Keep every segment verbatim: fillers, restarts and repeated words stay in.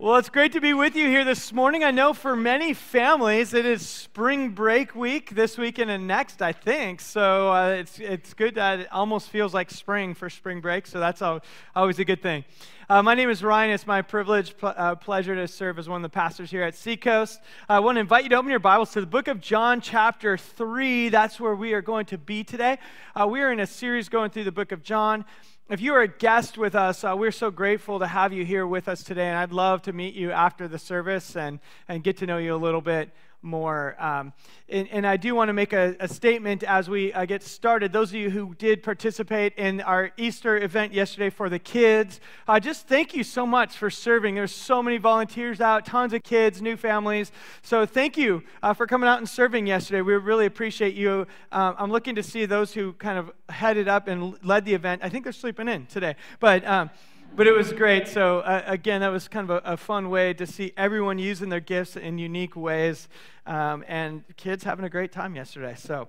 Well, it's great to be with you here this morning. I know for many families, it is spring break week this weekend and next, I think. So uh, it's it's good that it almost feels like spring for spring break. So that's all, always a good thing. Uh, my name is Ryan. It's my privilege, pl- uh, pleasure to serve as one of the pastors here at Seacoast. I want to invite you to open your Bibles to the book of John chapter three. That's where we are going to be today. Uh, we are in a series going through the book of John. If you are a guest with us, uh, we're so grateful to have you here with us today, and I'd love to meet you after the service and, and get to know you a little bit more. Um, and, and I do want to make a, a statement as we uh, get started. Those of you who did participate in our Easter event yesterday for the kids, uh, just thank you so much for serving. There's so many volunteers out, tons of kids, new families. So thank you uh, for coming out and serving yesterday. We really appreciate you. Uh, I'm looking to see those who kind of headed up and led the event. I think they're sleeping in today, but um, but it was great. So uh, again, that was kind of a, a fun way to see everyone using their gifts in unique ways, um, and kids having a great time yesterday. So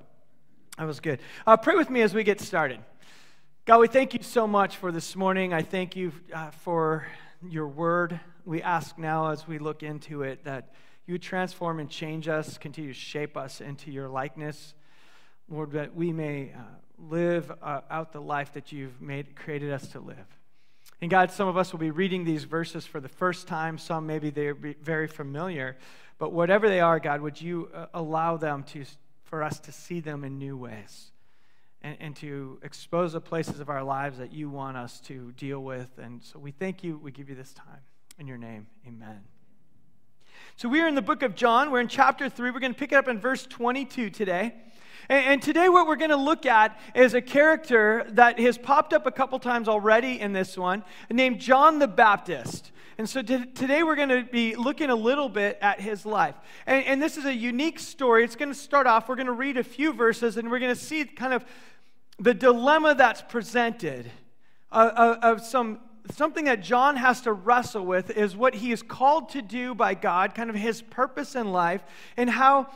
that was good. Uh, pray with me as we get started. God, we thank you so much for this morning. I thank you uh, for your word. We ask now as we look into it that you would transform and change us, continue to shape us into your likeness, Lord, that we may Uh, live uh, out the life that you've made, created us to live. And God, some of us will be reading these verses for the first time. Some maybe they're very familiar, but whatever they are, God, would you uh, allow them to, for us to see them in new ways and, and to expose the places of our lives that you want us to deal with. And so we thank you. We give you this time. In your name, amen. So we are in the book of John. We're in chapter three. We're going to pick it up in verse twenty-two today. And today what we're going to look at is a character that has popped up a couple times already in this one, named John the Baptist. And so t- today we're going to be looking a little bit at his life. And, and this is a unique story. It's going to start off, we're going to read a few verses, and we're going to see kind of the dilemma that's presented uh, of some something that John has to wrestle with is what he is called to do by God, kind of his purpose in life, and how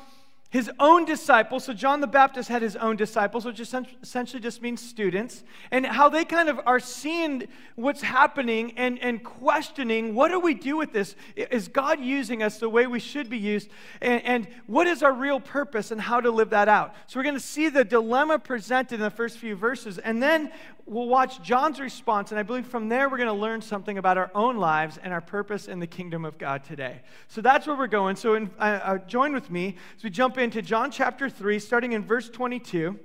his own disciples, so John the Baptist had his own disciples, which essentially just means students, and how they kind of are seeing what's happening and, and questioning, what do we do with this? Is God using us the way we should be used? And, and what is our real purpose and how to live that out? So we're going to see the dilemma presented in the first few verses, and then we'll watch John's response, and I believe from there we're going to learn something about our own lives and our purpose in the kingdom of God today. So that's where we're going. So in, uh, uh, join with me as we jump in into John chapter three, starting in verse twenty-two.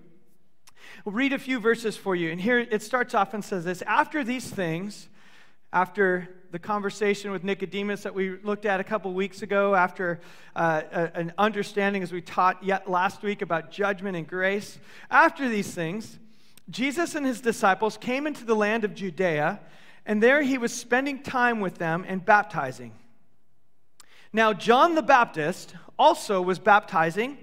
We'll read a few verses for you. And here it starts off and says this: after these things, after the conversation with Nicodemus that we looked at a couple weeks ago, after uh, a, an understanding as we taught yet last week about judgment and grace, after these things, Jesus and his disciples came into the land of Judea, and there he was spending time with them and baptizing. Now, John the Baptist also was baptizing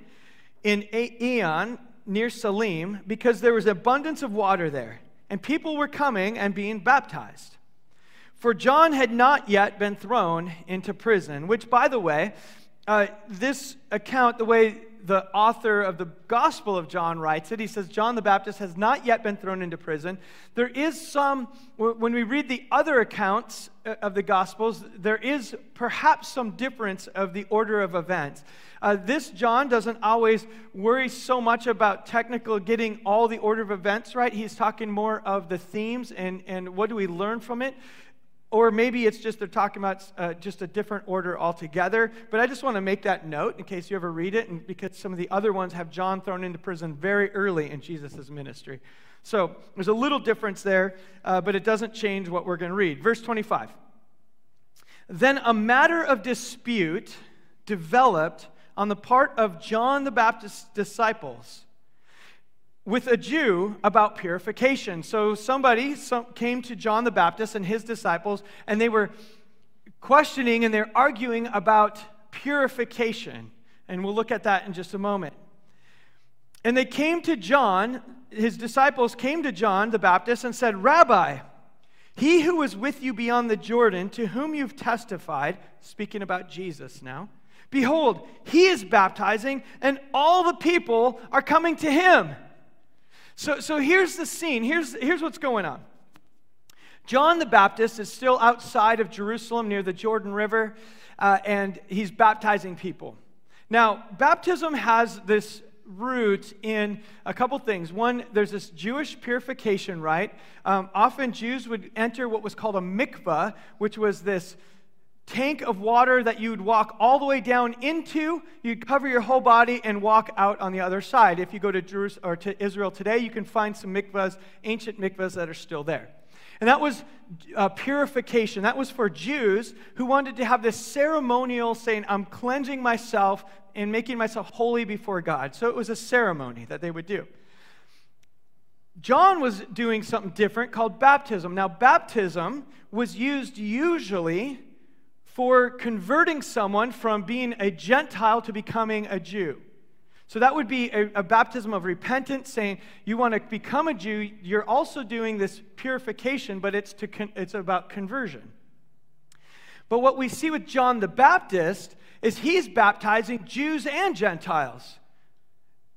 in Aeon near Salim because there was abundance of water there, and people were coming and being baptized. For John had not yet been thrown into prison, which, by the way, uh, this account, the way the author of the Gospel of John writes it, he says John the Baptist has not yet been thrown into prison. There is some, when we read the other accounts of the Gospels, there is perhaps some difference of the order of events. Uh, this John doesn't always worry so much about technical getting all the order of events right. He's talking more of the themes and, and what do we learn from it. Or maybe it's just they're talking about uh, just a different order altogether. But I just want to make that note in case you ever read it, and because some of the other ones have John thrown into prison very early in Jesus' ministry. So there's a little difference there, uh, but it doesn't change what we're going to read. Verse twenty-five. Then a matter of dispute developed on the part of John the Baptist's disciples with a Jew about purification. So somebody some, came to John the Baptist and his disciples, and they were questioning and they're arguing about purification. And we'll look at that in just a moment. And they came to John, his disciples came to John the Baptist and said, "Rabbi, he who was with you beyond the Jordan, to whom you've testified," speaking about Jesus now, "behold, he is baptizing, and all the people are coming to him." So, so here's the scene. Here's, here's what's going on. John the Baptist is still outside of Jerusalem near the Jordan River, uh, and he's baptizing people. Now, baptism has this root in a couple things. One, there's this Jewish purification rite. Um, often Jews would enter what was called a mikvah, which was this tank of water that you'd walk all the way down into. You'd cover your whole body and walk out on the other side. If you go to Jerusalem or to Israel today, you can find some mikvahs, ancient mikvahs that are still there. And that was uh, purification. That was for Jews who wanted to have this ceremonial saying, I'm cleansing myself and making myself holy before God. So it was a ceremony that they would do. John was doing something different called baptism. Now, baptism was used usually for converting someone from being a Gentile to becoming a Jew. So that would be a, a baptism of repentance, saying you want to become a Jew. You're also doing this purification, but it's, to con it's about conversion. But what we see with John the Baptist is he's baptizing Jews and Gentiles.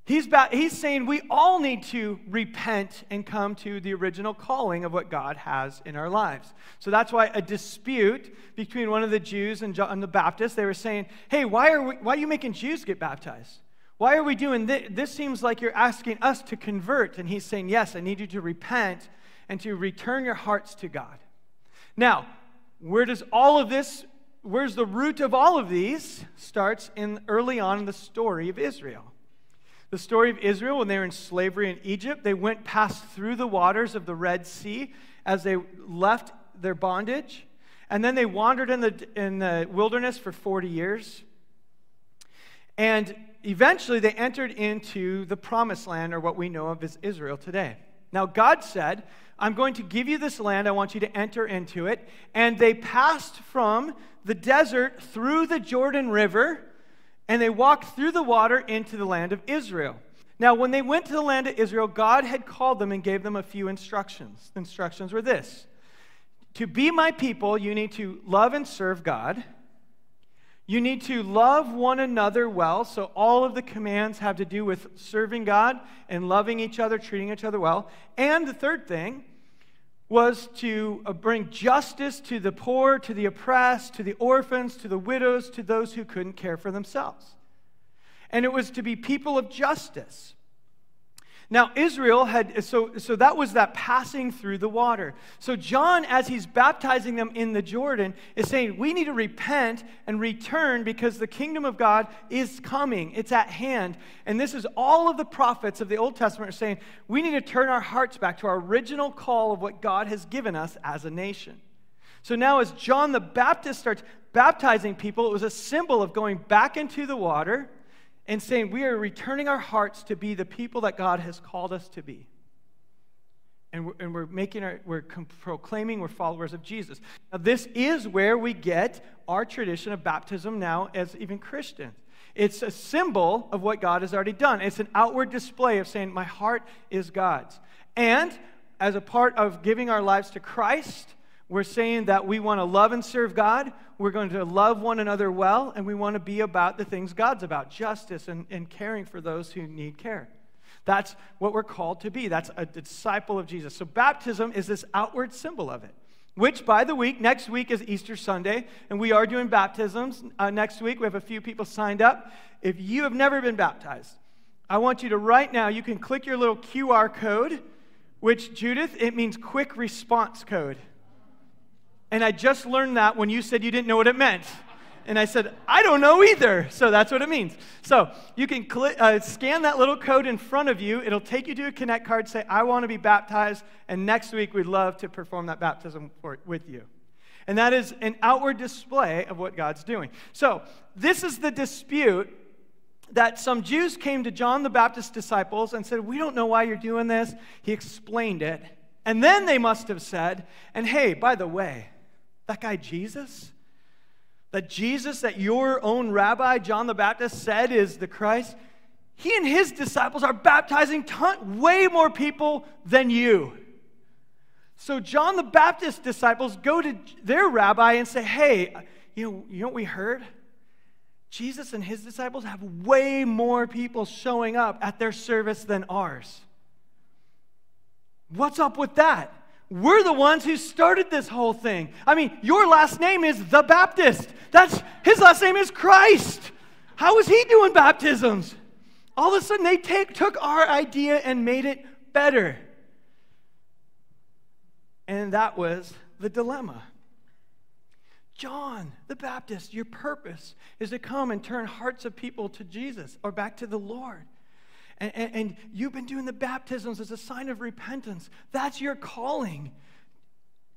He's, ba he's saying we all need to repent and come to the original calling of what God has in our lives. So that's why a dispute between one of the Jews and John the Baptist, they were saying, hey, why are, we, why are you making Jews get baptized? Why are we doing this? This seems like you're asking us to convert. And he's saying, yes, I need you to repent and to return your hearts to God. Now, where does all of this, where's the root of all of these? Starts in early on in the story of Israel. The story of Israel, when they were in slavery in Egypt, they went past through the waters of the Red Sea as they left their bondage. And then they wandered in the, in the wilderness for forty years. And eventually, they entered into the Promised Land, or what we know of as Israel today. Now, God said, I'm going to give you this land. I want you to enter into it. And they passed from the desert through the Jordan River, and they walked through the water into the land of Israel. Now, when they went to the land of Israel, God had called them and gave them a few instructions. The instructions were this. To be my people, you need to love and serve God. You need to love one another well. So all of the commands have to do with serving God and loving each other, treating each other well. And the third thing was to bring justice to the poor, to the oppressed, to the orphans, to the widows, to those who couldn't care for themselves. And it was to be people of justice. Now, Israel had, so, so that was that passing through the water. So John, as he's baptizing them in the Jordan, is saying, we need to repent and return because the kingdom of God is coming. It's at hand. And this is all of the prophets of the Old Testament are saying, we need to turn our hearts back to our original call of what God has given us as a nation. So now as John the Baptist starts baptizing people, it was a symbol of going back into the water and saying we are returning our hearts to be the people that God has called us to be. And we're, and we're, making our, we're proclaiming we're followers of Jesus. Now, this is where we get our tradition of baptism now as even Christians. It's a symbol of what God has already done. It's an outward display of saying my heart is God's. And as a part of giving our lives to Christ, we're saying that we want to love and serve God. We're going to love one another well, and we want to be about the things God's about, justice and, and caring for those who need care. That's what we're called to be. That's a disciple of Jesus. So baptism is this outward symbol of it, which, by the week, next week is Easter Sunday, and we are doing baptisms. Uh, next week, we have a few people signed up. If you have never been baptized, I want you to right now, you can click your little Q R code, which, Judith, it means quick response code. And I just learned that when you said you didn't know what it meant. And I said, I don't know either. So that's what it means. So you can click, uh, scan that little code in front of you. It'll take you to a Connect card, say, I want to be baptized. And next week, we'd love to perform that baptism for, with you. And that is an outward display of what God's doing. So this is the dispute that some Jews came to John the Baptist's disciples and said, we don't know why you're doing this. He explained it. And then they must have said, and hey, by the way, that guy Jesus, that Jesus that your own rabbi, John the Baptist, said is the Christ, he and his disciples are baptizing ton way more people than you. So John the Baptist's disciples go to their rabbi and say, hey, you know, you know what we heard? Jesus and his disciples have way more people showing up at their service than ours. What's up with that? We're the ones who started this whole thing. I mean, your last name is the Baptist. That's, his last name is Christ. How was he doing baptisms? All of a sudden, they take, took our idea and made it better. And that was the dilemma. John the Baptist, your purpose is to come and turn hearts of people to Jesus or back to the Lord. And, and, and you've been doing the baptisms as a sign of repentance. That's your calling.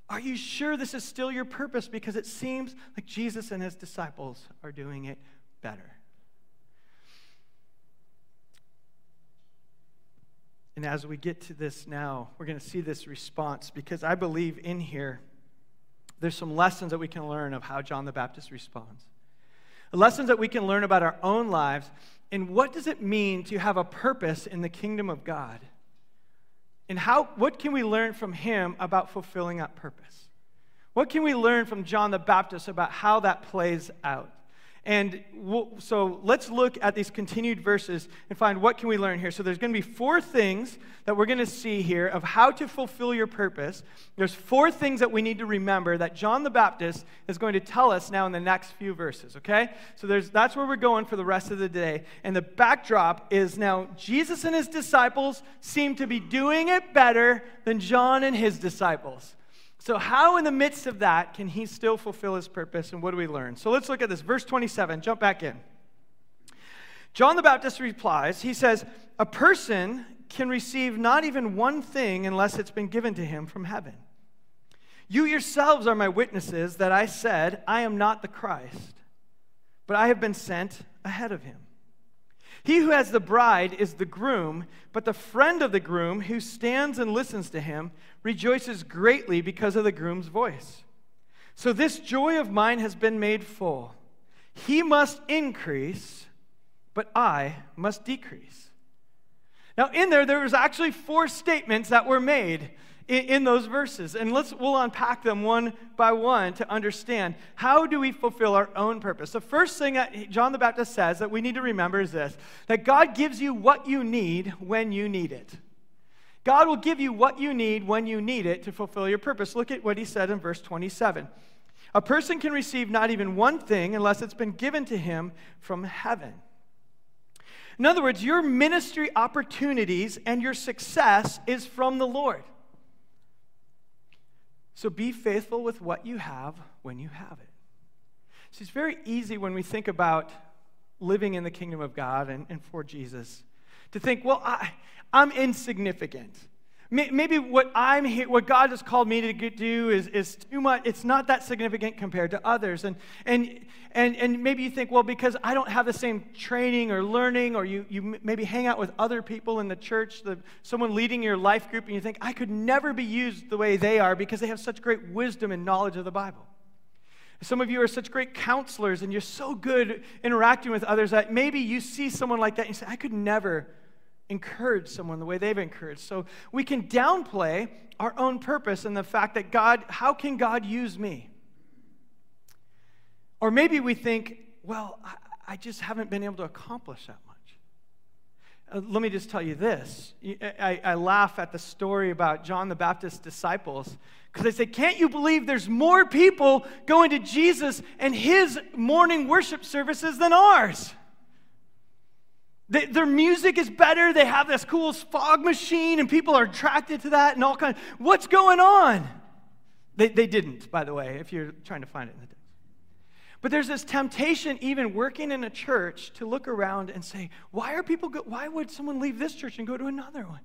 Are you sure this is still your purpose? Because it seems like Jesus and his disciples are doing it better. And as we get to this now, we're going to see this response, because I believe in here there's some lessons that we can learn of how John the Baptist responds. Lessons that we can learn about our own lives. And what does it mean to have a purpose in the kingdom of God? And how, what can we learn from him about fulfilling that purpose? What can we learn from John the Baptist about how that plays out? And we'll, so let's look at these continued verses and find what can we learn here. So there's going to be four things that we're going to see here of how to fulfill your purpose. There's four things that we need to remember that John the Baptist is going to tell us now in the next few verses, okay? So there's, that's where we're going for the rest of the day. And the backdrop is now Jesus and his disciples seem to be doing it better than John and his disciples. So how in the midst of that can he still fulfill his purpose, and what do we learn? So let's look at this. Verse twenty-seven, jump back in. John the Baptist replies, he says, a person can receive not even one thing unless it's been given to him from heaven. You yourselves are my witnesses that I said, I am not the Christ, but I have been sent ahead of him. He who has the bride is the groom, but the friend of the groom who stands and listens to him rejoices greatly because of the groom's voice. So this joy of mine has been made full. He must increase, but I must decrease. Now in there, there was actually four statements that were made in, in those verses. And let's, we'll unpack them one by one to understand how do we fulfill our own purpose. The first thing that John the Baptist says that we need to remember is this, that God gives you what you need when you need it. God will give you what you need when you need it to fulfill your purpose. Look at what he said in verse twenty-seven. A person can receive not even one thing unless it's been given to him from heaven. In other words, your ministry opportunities and your success is from the Lord. So be faithful with what you have when you have it. So it's very easy when we think about living in the kingdom of God and, and for Jesus to think, well, I, I'm insignificant. Maybe what I'm here, what God has called me to do is, is too much. It's not that significant compared to others. And, and, and, and maybe you think, well, because I don't have the same training or learning, or you, you maybe hang out with other people in the church, the, someone leading your life group, and you think, I could never be used the way they are because they have such great wisdom and knowledge of the Bible. Some of you are such great counselors, and you're so good interacting with others that maybe you see someone like that and you say, I could never encourage someone the way they've encouraged. So we can downplay our own purpose and the fact that God, how can God use me? Or maybe we think, well, I, I just haven't been able to accomplish that much. Uh, let me just tell you this. I, I laugh at the story about John the Baptist's disciples because they say, can't you believe there's more people going to Jesus and his morning worship services than ours? They, their music is better. They have this cool fog machine, and people are attracted to that and all kinds. What's going on? They, they didn't, by the way, if you're trying to find it in the text. But there's this temptation, even working in a church, to look around and say, why are people? Go- why would someone leave this church and go to another one?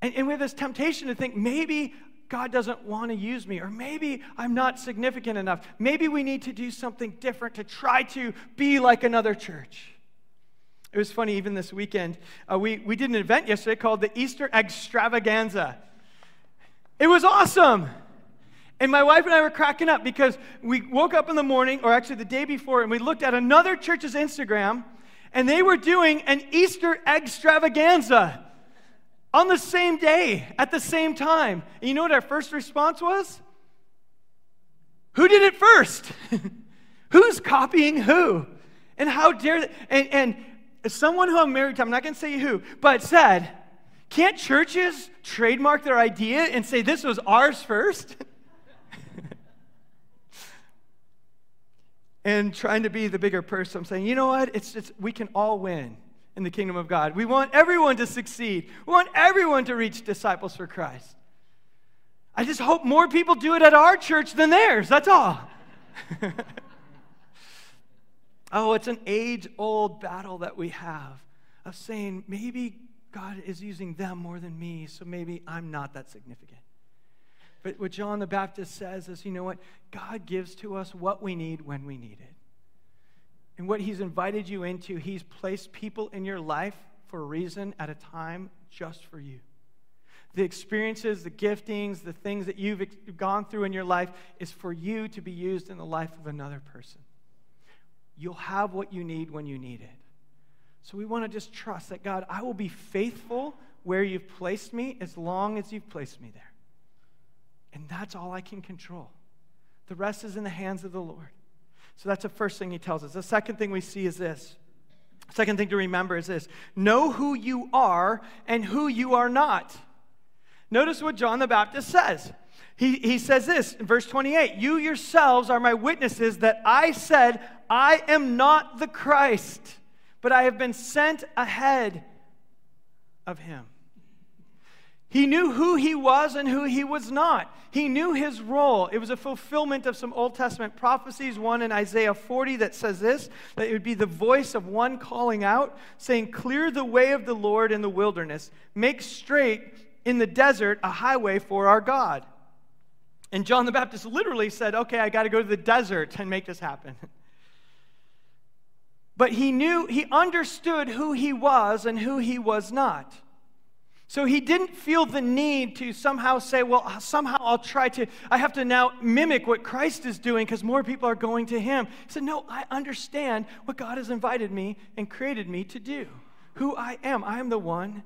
And, and we have this temptation to think maybe God doesn't want to use me, or maybe I'm not significant enough. Maybe we need to do something different to try to be like another church. It was funny, even this weekend, uh, we, we did an event yesterday called the Easter Extravaganza. It was awesome. And my wife and I were cracking up because we woke up in the morning, or actually the day before, and we looked at another church's Instagram, and they were doing an Easter Extravaganza on the same day, at the same time. And you know what our first response was? Who did it first? Who's copying who? And how dare they? And, and someone who I'm married to, I'm not going to say who, but said, Can't churches trademark their idea and say this was ours first? And trying to be the bigger person, I'm saying, you know what? It's just, we can all win in the kingdom of God. We want everyone to succeed. We want everyone to reach disciples for Christ. I just hope more people do it at our church than theirs. That's all. Oh, it's an age-old battle that we have of saying, maybe God is using them more than me, so maybe I'm not that significant. But what John the Baptist says is, you know what? God gives to us what we need when we need it. And what he's invited you into, he's placed people in your life for a reason at a time just for you. The experiences, the giftings, the things that you've gone through in your life is for you to be used in the life of another person. You'll have what you need when you need it. So we want to just trust that, God, I will be faithful where you've placed me as long as you've placed me there. And that's all I can control. The rest is in the hands of the Lord. So that's the first thing he tells us. The second thing we see is this. Second thing to remember is this. Know who you are and who you are not. Notice what John the Baptist says. He, he says this in verse twenty-eight. You yourselves are my witnesses that I said, I am not the Christ, but I have been sent ahead of him. He knew who he was and who he was not. He knew his role. It was a fulfillment of some Old Testament prophecies, one in Isaiah forty that says this, that it would be the voice of one calling out, saying, clear the way of the Lord in the wilderness. Make straight in the desert a highway for our God. And John the Baptist literally said, okay, I got to go to the desert and make this happen. But he knew, he understood who he was and who he was not. So he didn't feel the need to somehow say, well, somehow I'll try to, I have to now mimic what Christ is doing because more people are going to him. He said, no, I understand what God has invited me and created me to do, who I am. I am the one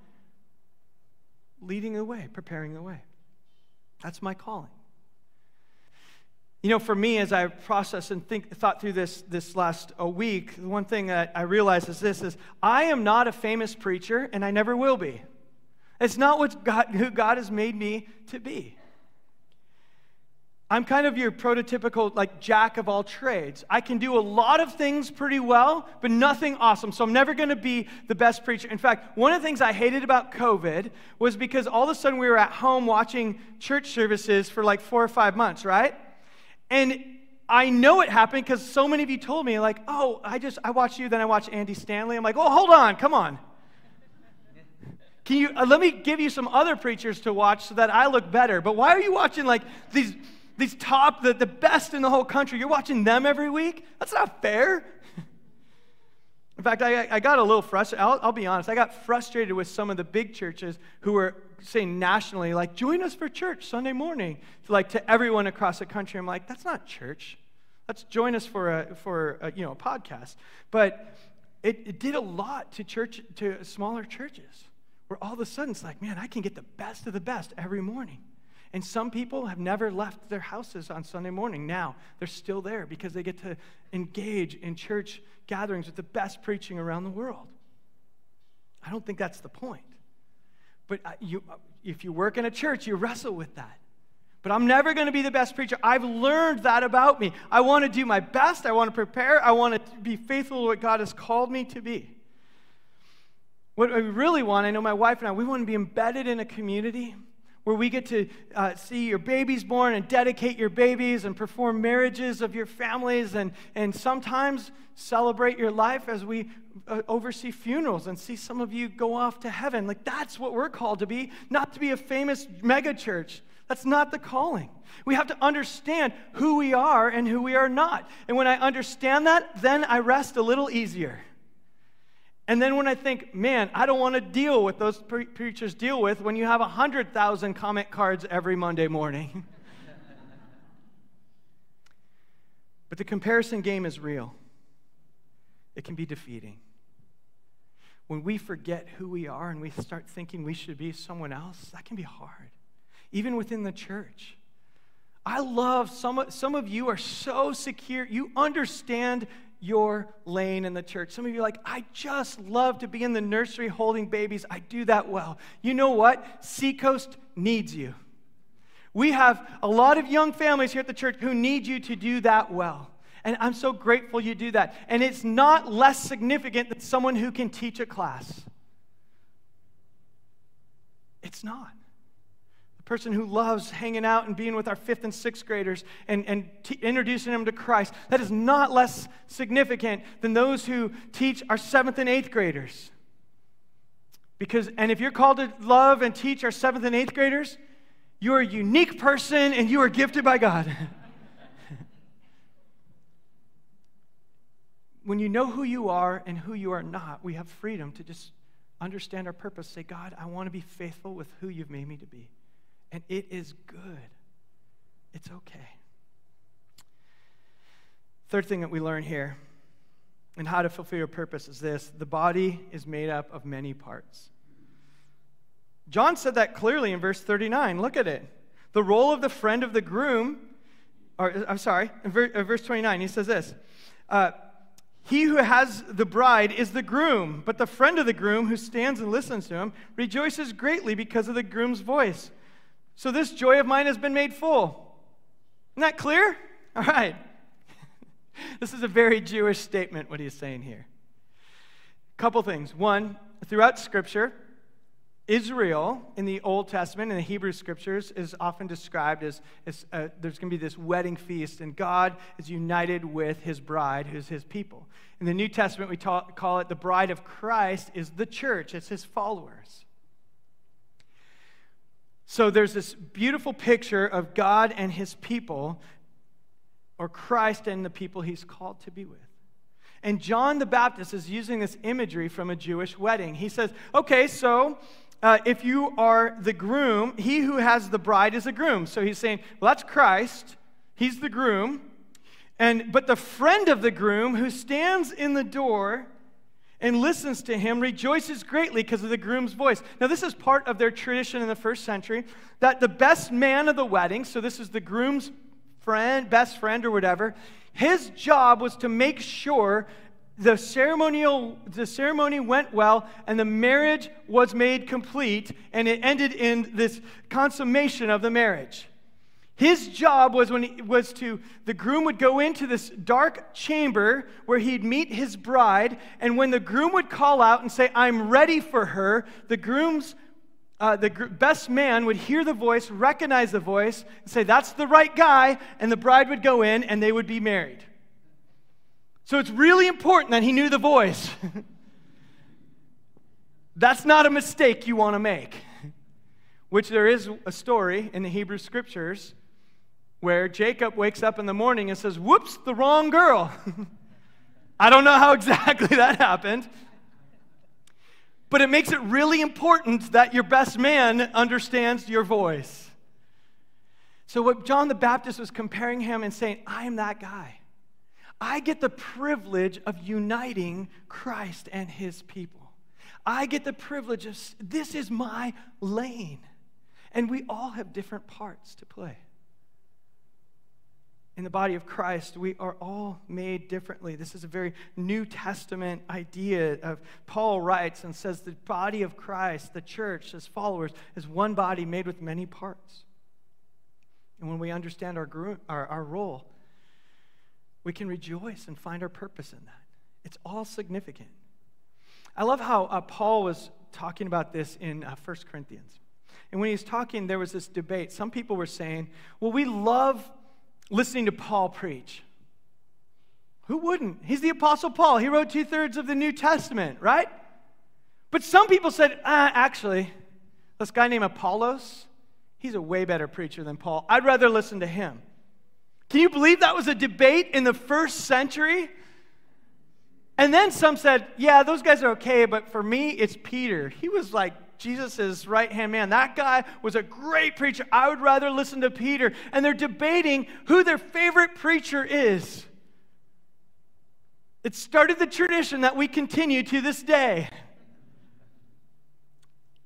leading the way, preparing the way. That's my calling. You know, for me, as I process and think, thought through this this last a week, the one thing that I realized is this, is I am not a famous preacher and I never will be. It's not what God, who God has made me to be. I'm kind of your prototypical, like, jack of all trades. I can do a lot of things pretty well, but nothing awesome. So I'm never going to be the best preacher. In fact, one of the things I hated about COVID was because all of a sudden we were at home watching church services for like four or five months, right? And I know it happened because so many of you told me, like, oh, I just, I watched you, then I watched Andy Stanley. I'm like, oh, hold on, come on. Can you, uh, let me give you some other preachers to watch so that I look better. But why are you watching like these, these top, the, the best in the whole country? You're watching them every week? That's not fair. In fact, I, I got a little frustrated. I'll, I'll be honest. I got frustrated with some of the big churches who were saying nationally, like, join us for church Sunday morning, to, like, to everyone across the country. I'm like, that's not church. Let's join us for a, for a, you know, a podcast. But it, it did a lot to church, to smaller churches, where all of a sudden it's like, man, I can get the best of the best every morning. And some people have never left their houses on Sunday morning. Now they're still there because they get to engage in church gatherings with the best preaching around the world. I don't think that's the point. But you, if you work in a church, you wrestle with that. But I'm never going to be the best preacher. I've learned that about me. I want to do my best. I want to prepare. I want to be faithful to what God has called me to be. What I really want, I know my wife and I, we want to be embedded in a community where we get to uh, see your babies born and dedicate your babies and perform marriages of your families and, and sometimes celebrate your life as we uh, oversee funerals and see some of you go off to heaven. Like, that's what we're called to be, not to be a famous mega church. That's not the calling. We have to understand who we are and who we are not. And when I understand that, then I rest a little easier. And then when I think, man, I don't want to deal with those pre preachers deal with when you have one hundred thousand comment cards every Monday morning. But the comparison game is real. It can be defeating. When we forget who we are and we start thinking we should be someone else, that can be hard, even within the church. I love, some, some of you are so secure. You understand your lane in the church. Some of you are like, I just love to be in the nursery holding babies. I do that well. You know what? Seacoast needs you. We have a lot of young families here at the church who need you to do that well. And I'm so grateful you do that. And it's not less significant than someone who can teach a class. It's not. The person who loves hanging out and being with our fifth and sixth graders and, and t- introducing them to Christ, that is not less significant than those who teach our seventh and eighth graders. Because, and if you're called to love and teach our seventh and eighth graders, you're a unique person and you are gifted by God. When you know who you are and who you are not, we have freedom to just understand our purpose. Say, God, I want to be faithful with who you've made me to be. And it is good. It's okay. Third thing that we learn here and how to fulfill your purpose is this. The body is made up of many parts. John said that clearly in verse thirty-nine. Look at it. The role of the friend of the groom, or I'm sorry, in verse twenty-nine, he says this. Uh, He who has the bride is the groom, but the friend of the groom who stands and listens to him rejoices greatly because of the groom's voice. So this joy of mine has been made full. Isn't that clear? All right. This is a very Jewish statement, what he's saying here. A couple things. One, throughout Scripture, Israel in the Old Testament, in the Hebrew Scriptures, is often described as, as uh, there's going to be this wedding feast, and God is united with his bride, who's his people. In the New Testament, we ta- call it the bride of Christ is the church. It's his followers. So there's this beautiful picture of God and his people, or Christ and the people he's called to be with. And John the Baptist is using this imagery from a Jewish wedding. He says, okay, so uh, if you are the groom, he who has the bride is the groom. So he's saying, well, that's Christ. He's the groom. And but the friend of the groom who stands in the door and listens to him rejoices greatly because of the groom's voice. Now, this is part of their tradition in the first century that the best man of the wedding, so this is the groom's friend, best friend or whatever, his job was to make sure the ceremonial, the ceremony went well and the marriage was made complete and it ended in this consummation of the marriage. His job was when he, was to, the groom would go into this dark chamber where he'd meet his bride, and when the groom would call out and say, I'm ready for her, the groom's, uh, the gr- best man would hear the voice, recognize the voice, and say, that's the right guy, and the bride would go in, and they would be married. So it's really important that he knew the voice. That's not a mistake you want to make, which there is a story in the Hebrew Scriptures where Jacob wakes up in the morning and says, whoops, the wrong girl. I don't know how exactly that happened. But it makes it really important that your best man understands your voice. So what John the Baptist was comparing him and saying, I am that guy. I get the privilege of uniting Christ and his people. I get the privilege of, this is my lane. And we all have different parts to play. In the body of Christ, we are all made differently. This is a very New Testament idea of Paul writes and says the body of Christ, the church, his followers, is one body made with many parts. And when we understand our, gro- our, our role, we can rejoice and find our purpose in that. It's all significant. I love how uh, Paul was talking about this in uh, First Corinthians. And when he was talking, there was this debate. Some people were saying, well, we love listening to Paul preach. Who wouldn't? He's the Apostle Paul. He wrote two-thirds of the New Testament, right? But some people said, ah, actually, this guy named Apollos, he's a way better preacher than Paul. I'd rather listen to him. Can you believe that was a debate in the first century? And then some said, yeah, those guys are okay, but for me, it's Peter. He was like Jesus' right-hand man. That guy was a great preacher. I would rather listen to Peter. And they're debating who their favorite preacher is. It started the tradition that we continue to this day.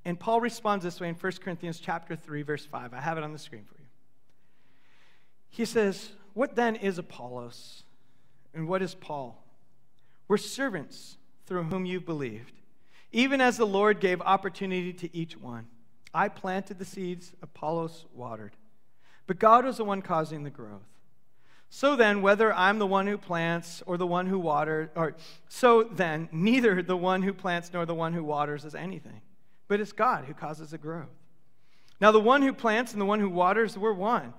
And Paul responds this way in First Corinthians chapter three, verse five. I have it on the screen for you. He says, what then is Apollos? And what is Paul? We're servants through whom you've believed, even as the Lord gave opportunity to each one. I planted the seeds, Apollos watered, but God was the one causing the growth. So then, whether I'm the one who plants or the one who waters, or so then, neither the one who plants nor the one who waters is anything, but it's God who causes the growth. Now, the one who plants and the one who waters were one,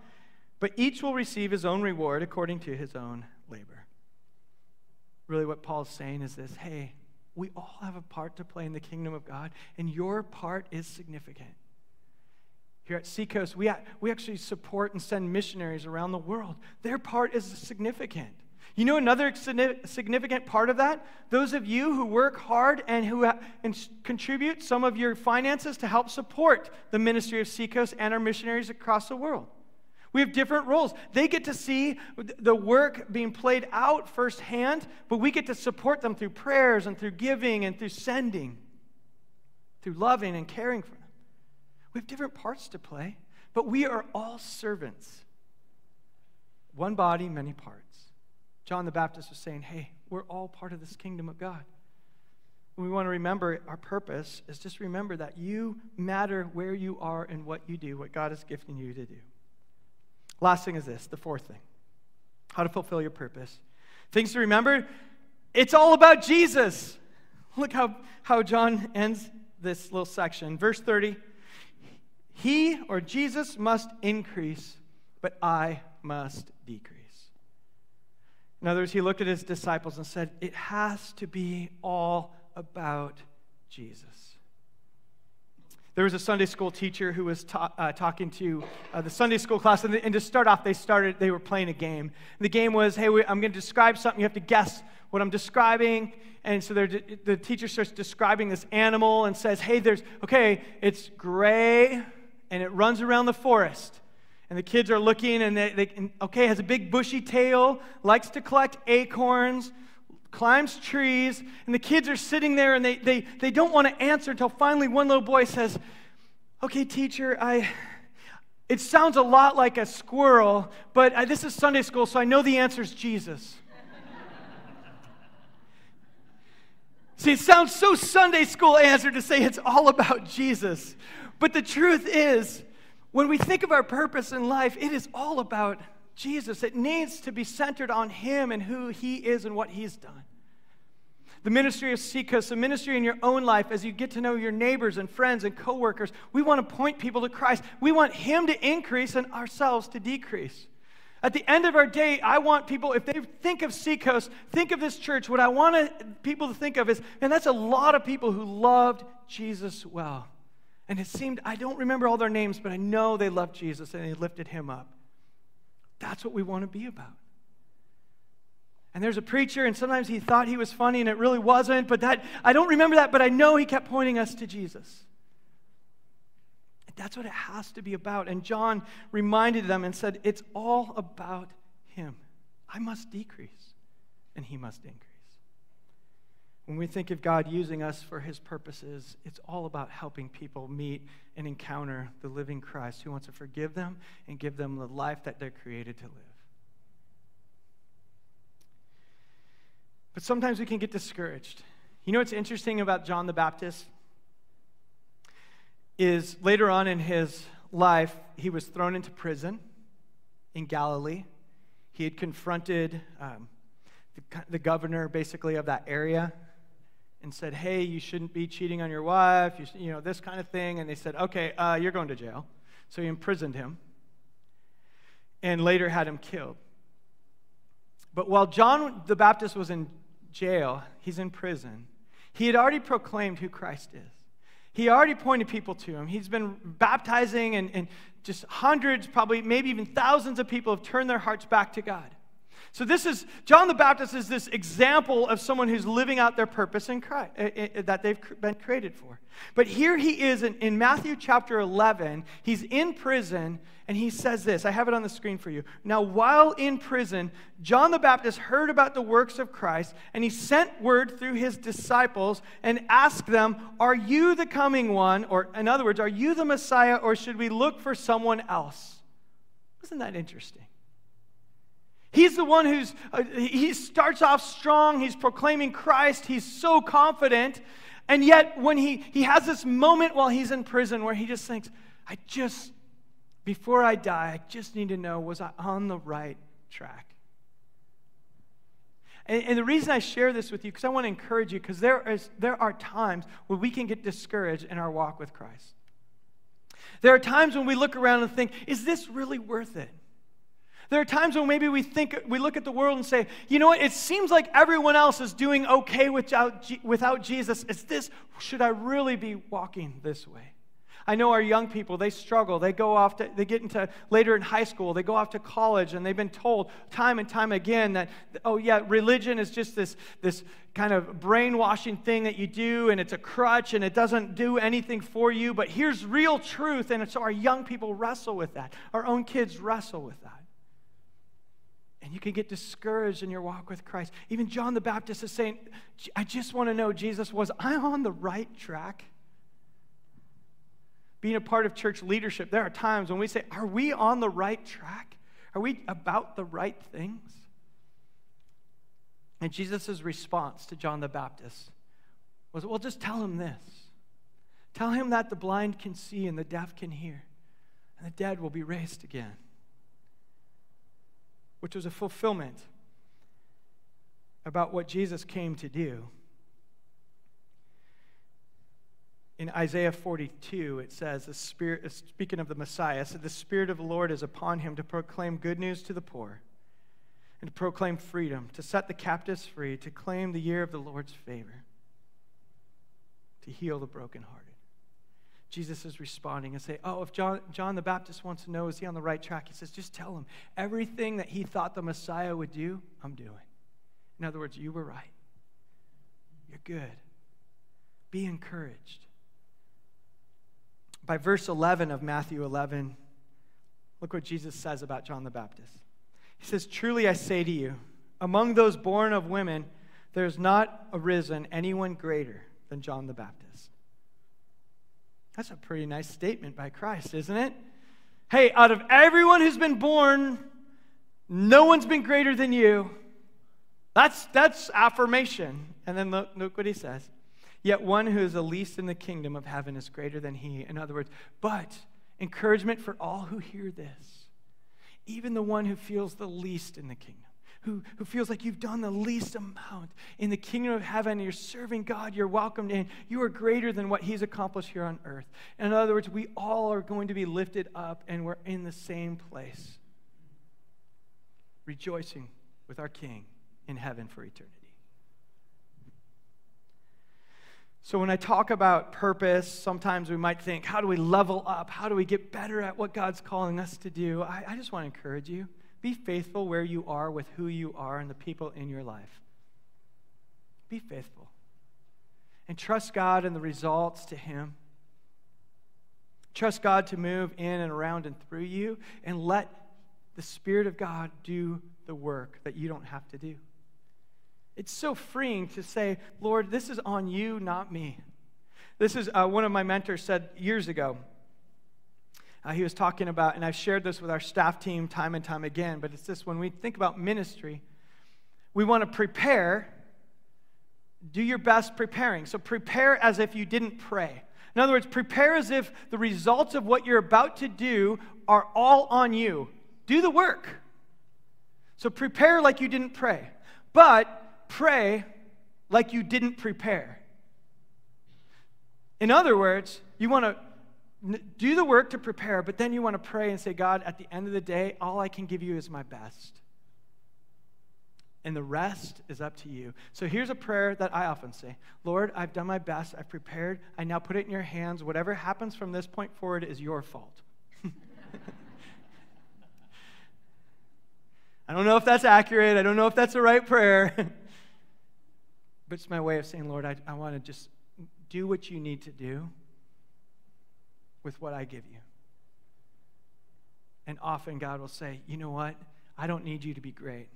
but each will receive his own reward according to his own labor. Really, what Paul's saying is this: hey, we all have a part to play in the kingdom of God, and your part is significant. Here at Seacoast, we, we actually support and send missionaries around the world. Their part is significant. You know another significant part of that? Those of you who work hard and who and contribute some of your finances to help support the ministry of Seacoast and our missionaries across the world. We have different roles. They get to see the work being played out firsthand, but we get to support them through prayers and through giving and through sending, through loving and caring for them. We have different parts to play, but we are all servants. One body, many parts. John the Baptist was saying, hey, we're all part of this kingdom of God. We want to remember our purpose is just remember that you matter where you are and what you do, what God is gifting you to do. Last thing is this, the fourth thing, how to fulfill your purpose. Things to remember, it's all about Jesus. Look how, how John ends this little section. Verse thirty. He, or Jesus, must increase, but I must decrease. In other words, he looked at his disciples and said, it has to be all about Jesus. There was a Sunday school teacher who was ta uh, talking to uh, the Sunday school class, and, they, and to start off, they started, they were playing a game. And the game was, hey, we, I'm going to describe something. You have to guess what I'm describing. And so the teacher starts describing this animal and says, hey, there's, okay, it's gray, and it runs around the forest. And the kids are looking, and they, they and, okay, has a big bushy tail, likes to collect acorns, climbs trees. And the kids are sitting there, and they, they, they don't want to answer until finally one little boy says, okay, teacher, I, it sounds a lot like a squirrel, but I, this is Sunday school, so I know the answer is Jesus. See, it sounds so Sunday school answer to say it's all about Jesus. But the truth is, when we think of our purpose in life, it is all about Jesus. It needs to be centered on him and who he is and what he's done. The ministry of Seacoast, the ministry in your own life, as you get to know your neighbors and friends and coworkers, we want to point people to Christ. We want him to increase and ourselves to decrease. At the end of our day, I want people, if they think of Seacoast, think of this church, what I want people to think of is, man, that's a lot of people who loved Jesus well. And it seemed, I don't remember all their names, but I know they loved Jesus and they lifted him up. That's what we want to be about. And there's a preacher, and sometimes he thought he was funny and it really wasn't, but that, I don't remember that, but I know he kept pointing us to Jesus. That's what it has to be about. And John reminded them and said, it's all about him. I must decrease, and he must increase. When we think of God using us for his purposes, it's all about helping people meet and encounter the living Christ who wants to forgive them and give them the life that they're created to live. But sometimes we can get discouraged. You know what's interesting about John the Baptist? Is later on in his life, he was thrown into prison in Galilee. He had confronted um, the, the governor, basically, of that area and said, hey, you shouldn't be cheating on your wife, you, you know, this kind of thing. And they said, okay, uh, you're going to jail. So he imprisoned him and later had him killed. But while John the Baptist was in jail, he's in prison, he had already proclaimed who Christ is. He already pointed people to him. He's been baptizing, and, and just hundreds, probably maybe even thousands of people have turned their hearts back to God. So this is, John the Baptist is this example of someone who's living out their purpose in Christ, uh, uh, that they've been created for. But here he is in, in Matthew chapter eleven. He's in prison, and he says this. I have it on the screen for you. Now, while in prison, John the Baptist heard about the works of Christ, and he sent word through his disciples and asked them, are you the coming one? Or in other words, are you the Messiah, or should we look for someone else? Isn't that interesting? He's the one who's, uh, he starts off strong, he's proclaiming Christ, he's so confident, and yet when he, he has this moment while he's in prison where he just thinks, I just, before I die, I just need to know, was I on the right track? And, and the reason I share this with you, because I want to encourage you, because there is, there are times where we can get discouraged in our walk with Christ. There are times when we look around and think, is this really worth it? There are times when maybe we think, we look at the world and say, you know what, it seems like everyone else is doing okay without, without Jesus. Is this, should I really be walking this way? I know our young people, they struggle. They go off to, they get into, later in high school, they go off to college, and they've been told time and time again that, oh yeah, religion is just this, this kind of brainwashing thing that you do, and it's a crutch, and it doesn't do anything for you, but here's real truth, and so our young people wrestle with that. Our own kids wrestle with that. And you can get discouraged in your walk with Christ. Even John the Baptist is saying, I just want to know, Jesus, was I on the right track? Being a part of church leadership, there are times when we say, are we on the right track? Are we about the right things? And Jesus' response to John the Baptist was, well, just tell him this. Tell him that the blind can see and the deaf can hear, and the dead will be raised again, which was a fulfillment about what Jesus came to do. In Isaiah forty-two, it says, the Spirit, speaking of the Messiah, said, the Spirit of the Lord is upon him to proclaim good news to the poor and to proclaim freedom, to set the captives free, to claim the year of the Lord's favor, to heal the brokenhearted. Jesus is responding and saying, oh, if John, John the Baptist wants to know, is he on the right track? He says, just tell him everything that he thought the Messiah would do, I'm doing. In other words, you were right. You're good. Be encouraged. By verse eleven of Matthew eleven, look what Jesus says about John the Baptist. He says, truly I say to you, among those born of women, there has not arisen anyone greater than John the Baptist. That's a pretty nice statement by Christ, isn't it? Hey, out of everyone who's been born, no one's been greater than you. That's, that's affirmation. And then look, look what he says. Yet one who is the least in the kingdom of heaven is greater than he. In other words, but encouragement for all who hear this. Even the one who feels the least in the kingdom, who, who feels like you've done the least amount in the kingdom of heaven, you're serving God, you're welcomed in, you are greater than what he's accomplished here on earth. In other words, we all are going to be lifted up and we're in the same place, rejoicing with our King in heaven for eternity. So when I talk about purpose, sometimes we might think, how do we level up? How do we get better at what God's calling us to do? I, I just want to encourage you. Be faithful where you are with who you are and the people in your life. Be faithful. And trust God and the results to him. Trust God to move in and around and through you, and let the Spirit of God do the work that you don't have to do. It's so freeing to say, Lord, this is on you, not me. This is, uh, one of my mentors said years ago, uh, he was talking about, and I've shared this with our staff team time and time again, but it's this, when we think about ministry, we want to prepare, do your best preparing. So prepare as if you didn't pray. In other words, prepare as if the results of what you're about to do are all on you. Do the work. So prepare like you didn't pray. But pray like you didn't prepare. In other words, you want to do the work to prepare, but then you want to pray and say, God, at the end of the day, all I can give you is my best. And the rest is up to you. So here's a prayer that I often say. Lord, I've done my best. I've prepared. I now put it in your hands. Whatever happens from this point forward is your fault. I don't know if that's accurate. I don't know if that's the right prayer. But it's my way of saying, Lord, I, I want to just do what you need to do with what I give you. And often God will say, you know what? I don't need you to be great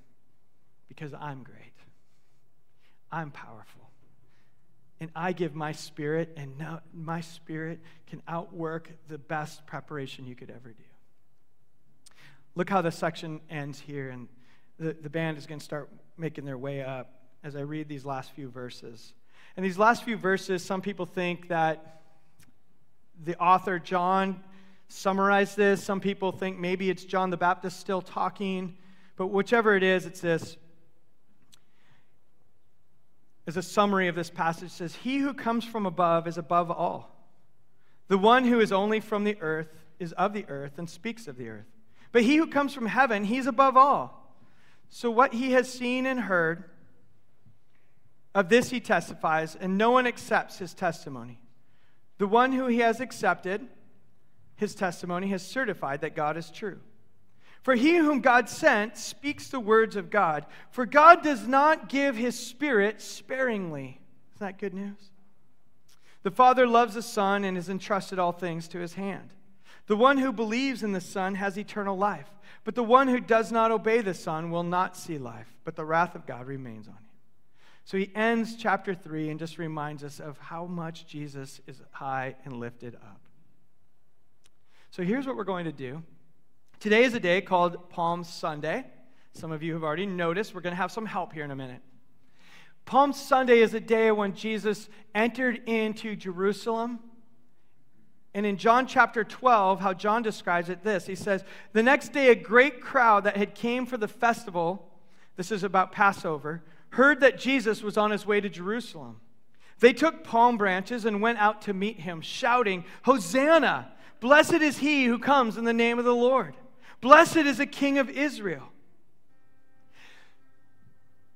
because I'm great. I'm powerful. And I give my Spirit, and now my Spirit can outwork the best preparation you could ever do. Look how the section ends here in the, the band is going to start making their way up as I read these last few verses. And these last few verses, some people think that the author John summarized this. Some people think maybe it's John the Baptist still talking. But whichever it is, it's this. As a summary of this passage, it says, "He who comes from above is above all. The one who is only from the earth is of the earth and speaks of the earth. But he who comes from heaven, he's above all. So what he has seen and heard, of this he testifies, and no one accepts his testimony. The one who he has accepted, his testimony has certified that God is true. For he whom God sent speaks the words of God. For God does not give his Spirit sparingly." Isn't that good news? "The Father loves the Son and has entrusted all things to his hand. The one who believes in the Son has eternal life. But the one who does not obey the Son will not see life, but the wrath of God remains on him." So he ends chapter three and just reminds us of how much Jesus is high and lifted up. So here's what we're going to do. Today is a day called Palm Sunday. Some of you have already noticed. We're going to have some help here in a minute. Palm Sunday is a day when Jesus entered into Jerusalem. And in John chapter twelve, how John describes it this, he says, "The next day a great crowd that had came for the festival," this is about Passover, "heard that Jesus was on his way to Jerusalem. They took palm branches and went out to meet him, shouting, 'Hosanna! Blessed is he who comes in the name of the Lord. Blessed is the King of Israel.'"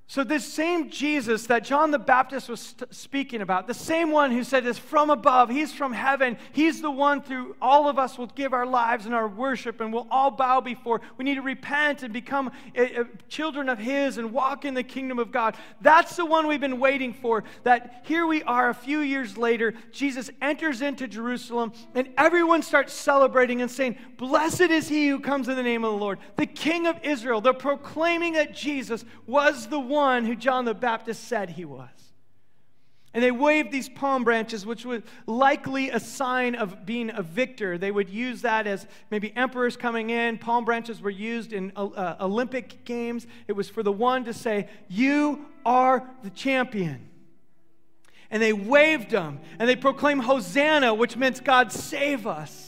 So this same Jesus that John the Baptist was speaking about, the same one who said is from above, he's from heaven, he's the one through all of us will give our lives and our worship and we'll all bow before. We need to repent and become a, a children of his and walk in the kingdom of God. That's the one we've been waiting for, that here we are a few years later, Jesus enters into Jerusalem and everyone starts celebrating and saying, "Blessed is he who comes in the name of the Lord, the King of Israel." They're proclaiming that Jesus was the one who John the Baptist said he was. And they waved these palm branches, which was likely a sign of being a victor. They would use that as maybe emperors coming in. Palm branches were used in uh, Olympic games. It was for the one to say, "You are the champion." And they waved them, and they proclaimed Hosanna, which meant God save us.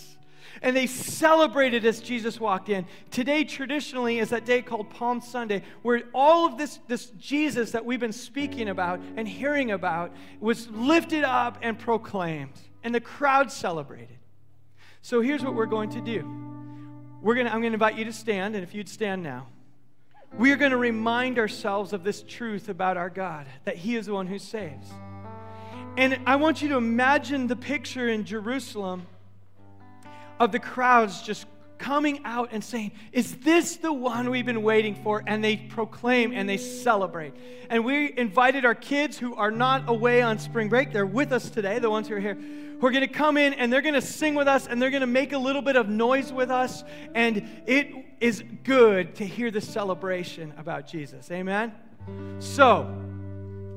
And they celebrated as Jesus walked in. Today, traditionally, is that day called Palm Sunday, where all of this, this Jesus that we've been speaking about and hearing about was lifted up and proclaimed, and the crowd celebrated. So here's what we're going to do. We're gonna, I'm going to invite you to stand, and if you'd stand now. We are going to remind ourselves of this truth about our God, that he is the one who saves. And I want you to imagine the picture in Jerusalem of the crowds just coming out and saying, "Is this the one we've been waiting for?" And they proclaim and they celebrate. And we invited our kids who are not away on spring break, they're with us today, the ones who are here, who are going to come in and they're going to sing with us and they're going to make a little bit of noise with us. And it is good to hear the celebration about Jesus. Amen? So,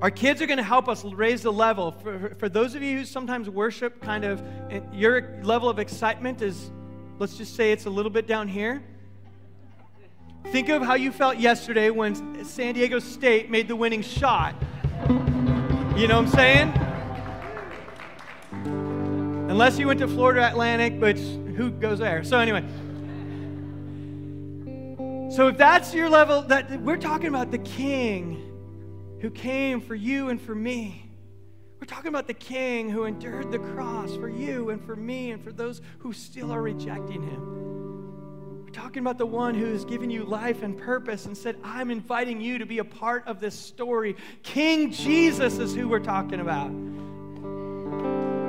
our kids are going to help us raise the level. For, for those of you who sometimes worship, kind of your level of excitement is, let's just say it's a little bit down here. Think of how you felt yesterday when San Diego State made the winning shot. You know what I'm saying? Unless you went to Florida Atlantic, which who goes there? So anyway. So if that's your level, that we're talking about the King who came for you and for me. We're talking about the King who endured the cross for you and for me and for those who still are rejecting him. We're talking about the one who has given you life and purpose and said, "I'm inviting you to be a part of this story." King Jesus is who we're talking about.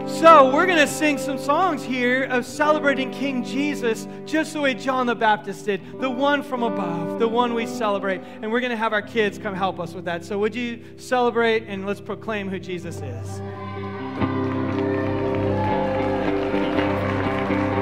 So we're going to sing some songs here of celebrating King Jesus just the way John the Baptist did, the one from above, the one we celebrate. And we're going to have our kids come help us with that. So would you celebrate and let's proclaim who Jesus is.